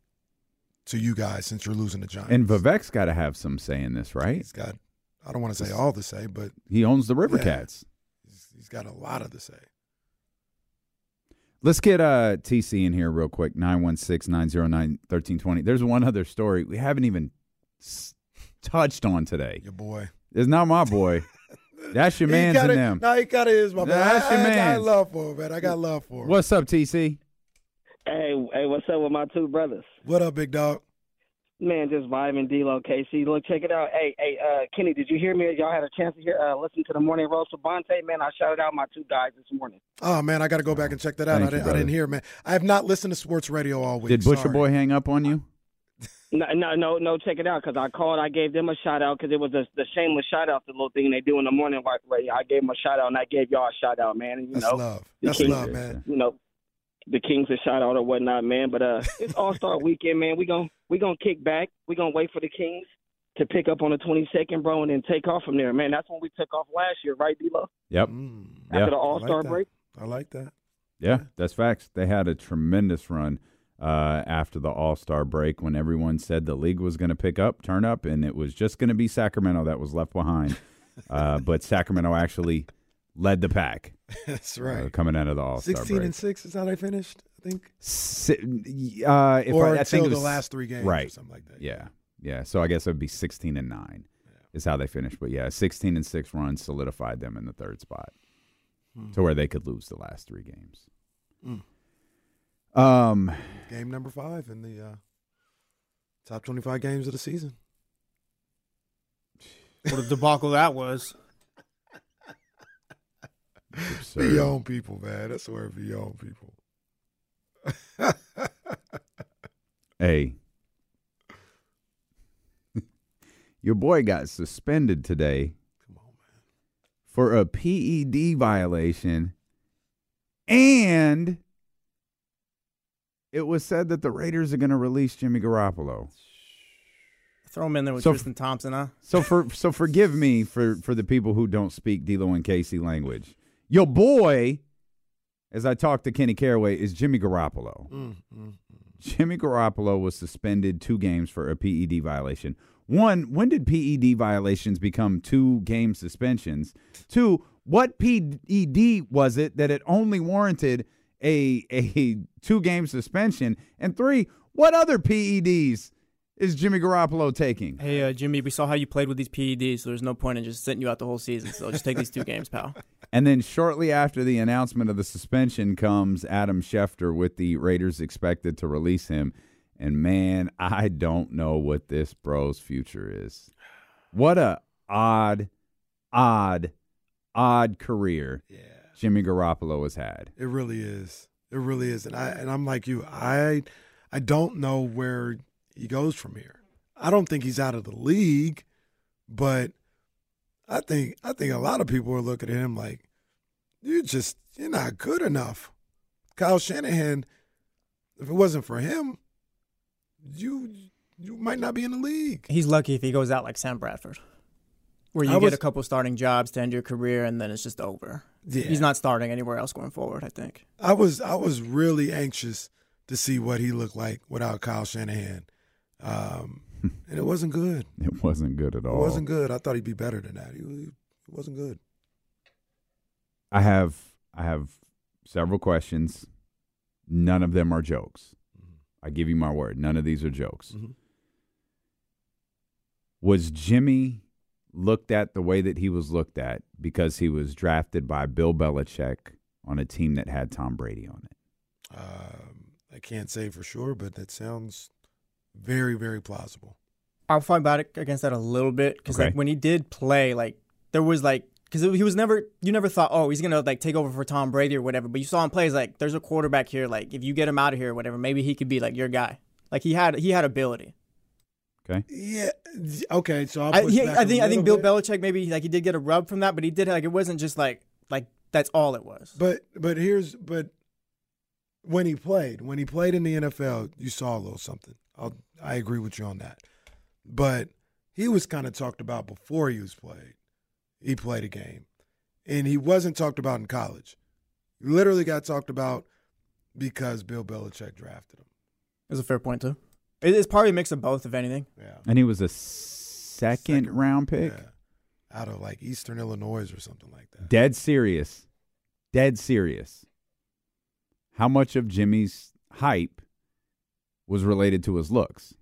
to you guys since you're losing the Giants. And Vivek's got to have some say in this, right? He's got. I don't want to say all the say, but he owns the River Cats. He's got a lot of the say. Let's get TC in here real quick, 916-909-1320. There's one other story we haven't even touched on today. Your boy. It's not my boy. That's your man's and them. No, he kind of is my boy. That's your man's. I got love for him, man. I got love for him. What's up, TC? Hey, what's up with my two brothers? What up, big dog? Man, just vibing, D-Lo, KC. Look, check it out. Hey, Kenny, did you hear me? Y'all had a chance to listen to the Morning Roast with Bonte? Man, I shouted out my two guys this morning. Oh, man, I got to go back and check that out. I didn't hear, man. I have not listened to sports radio all week. Did Butcher Boy hang up on you? No, check it out, because I called. I gave them a shout-out because it was the shameless shout-out, the little thing they do in the morning. I gave them a shout-out, and I gave y'all a shout-out, man. And, that's love. That's love, man. You know. The Kings a shout out or whatnot, man. But it's All-Star Weekend, man. We gonna kick back. We gonna wait for the Kings to pick up on the 22nd, bro, and then take off from there, man. That's when we took off last year, right, D-Lo? Yep. After the All-Star break. I like that. Yeah, that's facts. They had a tremendous run after the All-Star break when everyone said the league was gonna pick up, turn up, and it was just gonna be Sacramento that was left behind. But Sacramento actually led the pack. That's right. Coming out of the All-Star 16 break. 16-6 is how they finished, I think. I think it was the last three games or something like that. Yeah. So I guess it would be 16-9 is how they finished. But, 16-6 run solidified them in the third spot to where they could lose the last three games. Game number 5 in the top 25 games of the season. What a debacle that was. Beyond people, man. That's where beyond people. Hey. Your boy got suspended today. Come on, man. For a PED violation. And it was said that the Raiders are going to release Jimmy Garoppolo. Throw him in there with Tristan Thompson, huh? So forgive me for the people who don't speak D-Lo and KC language. Your boy, as I talked to Kenny Caraway, is Jimmy Garoppolo. Jimmy Garoppolo was suspended 2 games for a PED violation. 1, when did PED violations become 2-game suspensions? 2, what PED was it that it only warranted a 2-game suspension? And 3, what other PEDs is Jimmy Garoppolo taking? Hey, Jimmy, we saw how you played with these PEDs, so there's no point in just sitting you out the whole season. So just take these 2 games, pal. And then shortly after the announcement of the suspension comes Adam Schefter with the Raiders expected to release him. And, man, I don't know what this bro's future is. What a odd career Jimmy Garoppolo has had. It really is. It really is. And I'm like you. I don't know where – he goes from here. I don't think he's out of the league, but I think a lot of people are looking at him like, you're not good enough. Kyle Shanahan, if it wasn't for him, you might not be in the league. He's lucky if he goes out like Sam Bradford. Where you get a couple starting jobs to end your career, and then it's just over. Yeah. He's not starting anywhere else going forward, I think. I was really anxious to see what he looked like without Kyle Shanahan. And it wasn't good. It wasn't good at all. It wasn't good. I thought he'd be better than that. It wasn't good. I have several questions. None of them are jokes. Mm-hmm. I give you my word. None of these are jokes. Mm-hmm. Was Jimmy looked at the way that he was looked at because he was drafted by Bill Belichick on a team that had Tom Brady on it? I can't say for sure, but that sounds very, very plausible. I'll fight back against that a little bit because okay. When he did play, there was because he was never, you never thought, oh, he's going to take over for Tom Brady or whatever, but you saw him play there's a quarterback here, if you get him out of here or whatever, maybe he could be your guy. He had ability. Okay. Yeah. Okay. So I think Bill Belichick maybe he did get a rub from that, but he did it wasn't just that's all it was. But when he played in the NFL, you saw a little something. I agree with you on that. But he was kind of talked about before he was played. He played a game, and he wasn't talked about in college. He literally got talked about because Bill Belichick drafted him. That's a fair point too. It's probably a mix of both, if anything. Yeah. And he was a second round pick? Yeah. Out of Eastern Illinois or something like that. Dead serious. How much of Jimmy's hype was related to his looks?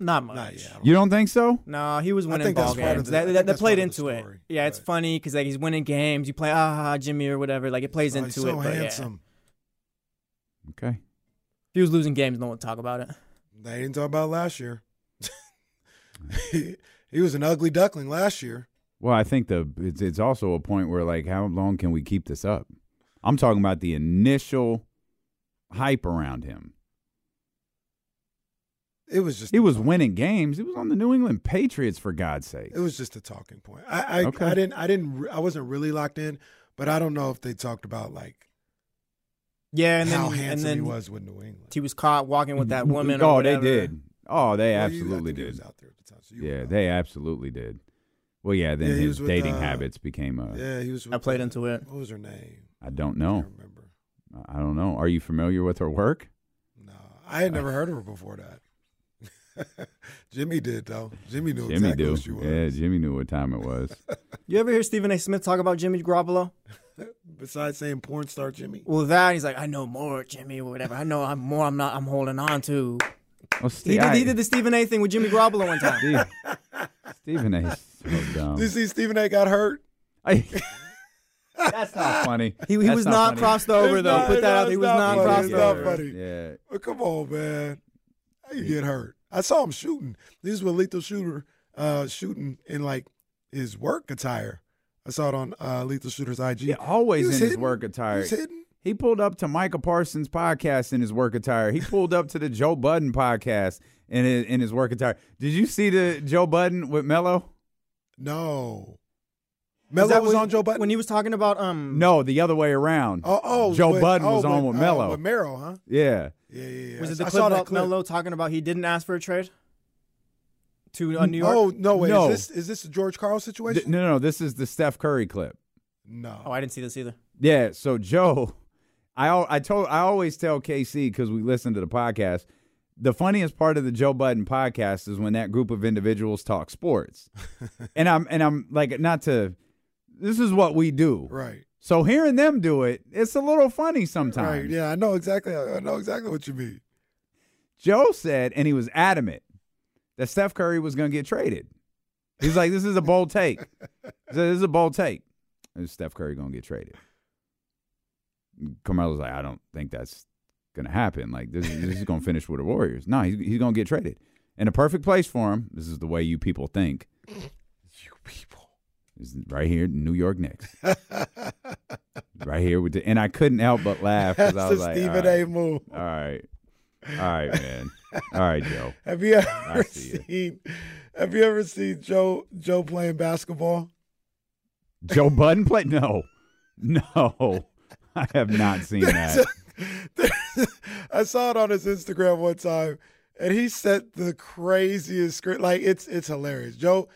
Not much. You don't think so? No, he was winning ball games. That played into it. Yeah, it's funny because he's winning games. You play, Jimmy or whatever. It plays into it. He's so handsome. Yeah. Okay. If he was losing games, no one would talk about it. They didn't talk about it last year. He was an ugly duckling last year. Well, I think it's also a point where, how long can we keep this up? I'm talking about the initial hype around him. It was just. He was winning games. He was on the New England Patriots, for God's sake. It was just a talking point. Okay. I wasn't really locked in, but I don't know if they talked about how handsome he was with New England. He was caught walking with that woman. Oh, they did. Oh, they absolutely did. He was out there at the time, so they absolutely did. Well, yeah. Then his dating habits became a. Yeah, he was. I played into it. What was her name? I don't know. I can't remember. I don't know. Are you familiar with her work? No, I had never heard of her before that. Jimmy did, though. Jimmy knew exactly what she was. Yeah, Jimmy knew what time it was. You ever hear Stephen A. Smith talk about Jimmy Garoppolo? Besides saying porn star Jimmy. Well, he's I know more, Jimmy, or whatever. I know I'm more, I'm not, I'm holding on to. Well, he did the Stephen A. thing with Jimmy Garoppolo one time. Stephen A. so dumb. Did you see Stephen A. got hurt? That's not funny. He was not crossed over, though. Put that out. He was not crossed over. It's not funny. Yeah. Well, come on, man. How you get hurt? I saw him shooting. This was Lethal Shooter shooting in his work attire. I saw it on Lethal Shooter's IG. Yeah, always in his work attire. He was hidden. He pulled up to Micah Parsons' podcast in his work attire. He pulled up to the Joe Budden podcast in his work attire. Did you see the Joe Budden with Mello? No. Mello was on Joe Budden? When he was talking about No, the other way around. Joe Budden was on with Mello. With Merrill, huh? Yeah. Yeah. Was it the clip about Melo talking about he didn't ask for a trade to New York? Oh, no, wait. No. Is this the George Karl situation? No, this is the Steph Curry clip. No. Oh, I didn't see this either. Yeah, so Joe, I always tell KC because we listen to the podcast, the funniest part of the Joe Budden podcast is when that group of individuals talk sports. and I'm this is what we do. Right. So hearing them do it, it's a little funny sometimes. Right, yeah, I know exactly what you mean. Joe said, and he was adamant, that Steph Curry was going to get traded. He's like, this is a bold take. Is Steph Curry going to get traded? Carmelo's like, I don't think that's going to happen. This is going to finish with the Warriors. No, he's going to get traded. And the perfect place for him, this is the way you people think. You people. Is right here, New York Knicks. Right here with and I couldn't help but laugh because I was like, Stephen A. move. All right, man. All right, Joe. Have you ever seen Joe playing basketball? Joe Budden play? No, I have not seen that. I saw it on his Instagram one time, And he set the craziest screen. Like, it's hilarious. Joe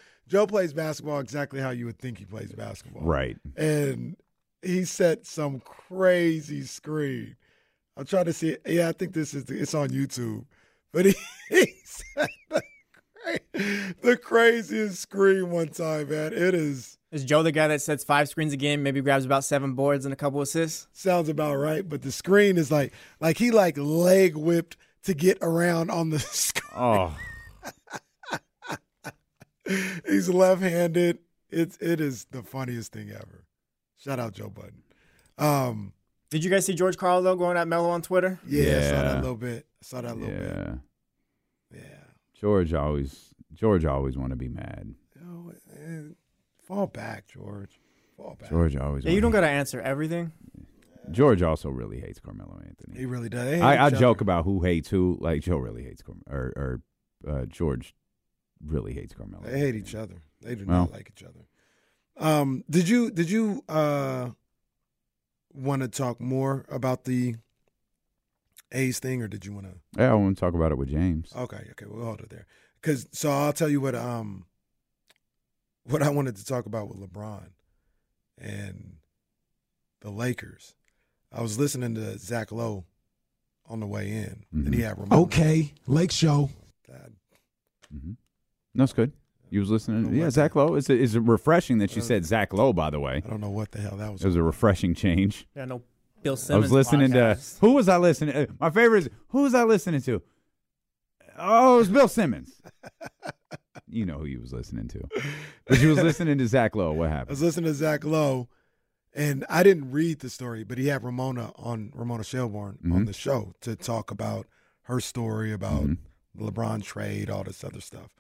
plays basketball exactly how you would think he plays basketball. Right. And he set some crazy screen. I'm trying to see it. Yeah, I think this is it's on YouTube. But he set the craziest screen one time, man. It is. Is Joe the guy that sets 5 screens a game, maybe grabs about 7 boards and a couple assists? Sounds about right, but the screen is like he like leg whipped to get around on the screen. Oh. He's left-handed. It is the funniest thing ever. Shout out Joe Budden. Did you guys see George Carl going at Melo on Twitter? Yeah, I saw that a little bit. Yeah. George always want to be mad. Oh, man. Fall back, George. Fall back. George always. Yeah, you don't got to answer everything. George also really hates Carmelo Anthony. He really does. I joke about who hates who. Like Joe really hates Carmelo, or George really hates Carmelo. They hate each other. They do not like each other. Did you want to talk more about the A's thing, or did you want to? Yeah, I want to talk about it with James. Okay, we'll hold it there. So I'll tell you what I wanted to talk about with LeBron and the Lakers. I was listening to Zach Lowe on the way in, and he had Ramon. Okay, Lake Show. Mm-hmm. That's good. You was listening? Yeah, Zach Lowe. It's refreshing that you said Zach Lowe, by the way. I don't know what the hell that was. It was a refreshing change. Yeah, no Bill Simmons. I was listening podcast. To – who was I listening to? My favorite is – who was I listening to? Oh, it was Bill Simmons. You know who you was listening to. But you was listening to Zach Lowe. What happened? I was listening to Zach Lowe, and I didn't read the story, but he had Ramona Shelburne on the show to talk about her story about the LeBron trade, all this other stuff,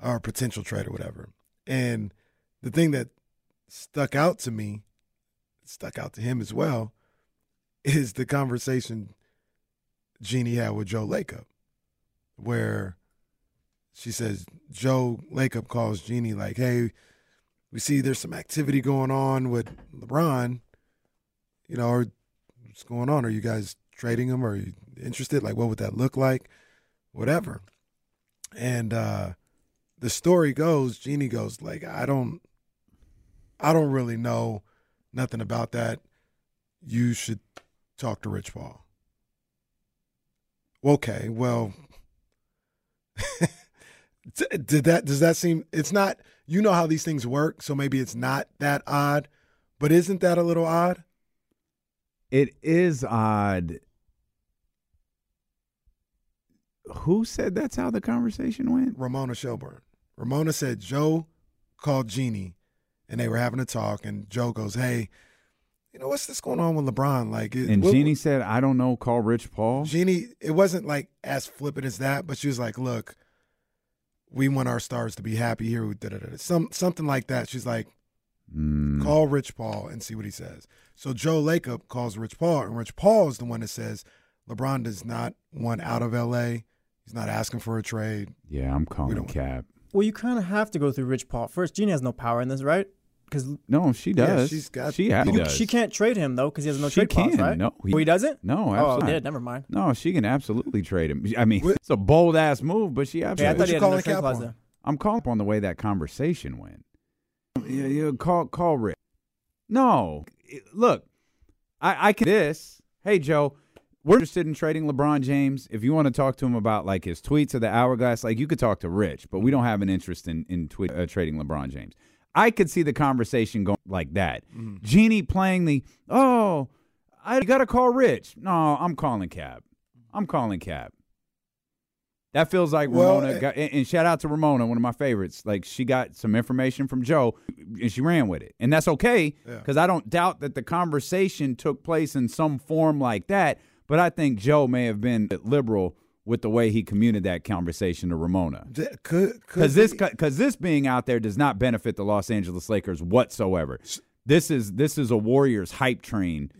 or potential trade or whatever. And the thing that stuck out to me, stuck out to him as well, is the conversation Jeannie had with Joe Lacob, where she says Joe Lacob calls Jeannie like, hey, we see there's some activity going on with LeBron. You know, or what's going on? Are you guys trading him? Are you interested? Like, what would that look like? Whatever. And the story goes, Jeannie goes like, I don't really know nothing about that. You should talk to Rich Paul. Okay, well, does that seem, it's not, you know how these things work, so maybe it's not that odd, but isn't that a little odd? It is odd. Who said that's how the conversation went? Ramona Shelburne. Ramona said Joe called Jeannie and they were having a talk, and Joe goes, hey, you know, what's this going on with LeBron? Like, Jeannie said, I don't know, call Rich Paul. Jeannie, it wasn't like as flippant as that, but she was like, look, we want our stars to be happy here. Something like that. She's like, call Rich Paul and see what he says. So Joe Lacob calls Rich Paul, and Rich Paul is the one that says, LeBron does not want out of L.A. He's not asking for a trade. Yeah, I'm calling cap. Well, you kind of have to go through Rich Paul first. Jeannie has no power in this, right? No, she does. Yeah, she does. She can't trade him, though, because he has no trade clause, right? No, he doesn't? No, absolutely. Oh, yeah, never mind. No, she can absolutely trade him. I mean, it's a bold-ass move, but she absolutely... Yeah, I thought he had no trade clause there. I'm calling on the way that conversation went. You call Rick. No. Look, I can... this. Hey, Joe, we're interested in trading LeBron James. If you want to talk to him about, like, his tweets or the hourglass, like, you could talk to Rich, but we don't have an interest in trading LeBron James. I could see the conversation going like that. Mm-hmm. Jeannie playing the, oh, I got to call Rich. No, I'm calling Cap. That feels like Ramona. And shout out to Ramona, one of my favorites. Like, she got some information from Joe, and she ran with it. And that's okay, because I don't doubt that the conversation took place in some form like that. But I think Joe may have been liberal with the way he communicated that conversation to Ramona. Because this being out there does not benefit the Los Angeles Lakers whatsoever. This is a Warriors hype train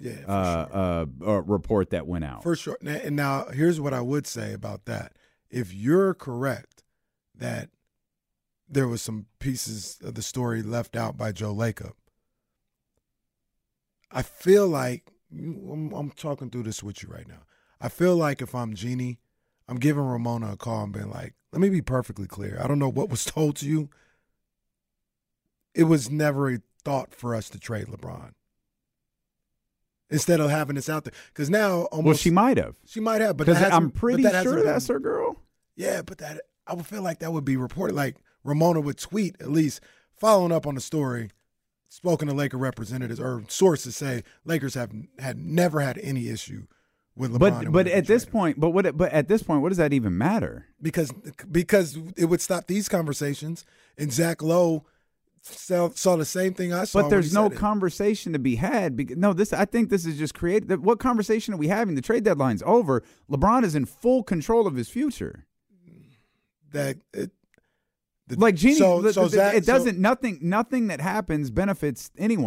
report that went out. For sure. And now here's what I would say about that. If you're correct that there was some pieces of the story left out by Joe Lacob, I feel like, I'm talking through this with you right now. I feel like if I'm Jeannie, I'm giving Ramona a call and being like, let me be perfectly clear. I don't know what was told to you. It was never a thought for us to trade LeBron. Instead of having this out there. Because now almost. Well, she might have. She might have. Because I'm pretty sure that's her girl. Yeah, but that I would feel like that would be reported. Like Ramona would tweet, at least, following up on the story, spoken to Laker representatives or sources say Lakers had never had any issue with LeBron. But at this point, what does that even matter? Because it would stop these conversations. And Zach Lowe saw the same thing I saw. But there's no conversation to be had. I think this is just created. What conversation are we having? The trade deadline's over. LeBron is in full control of his future. Nothing that happens benefits anyone.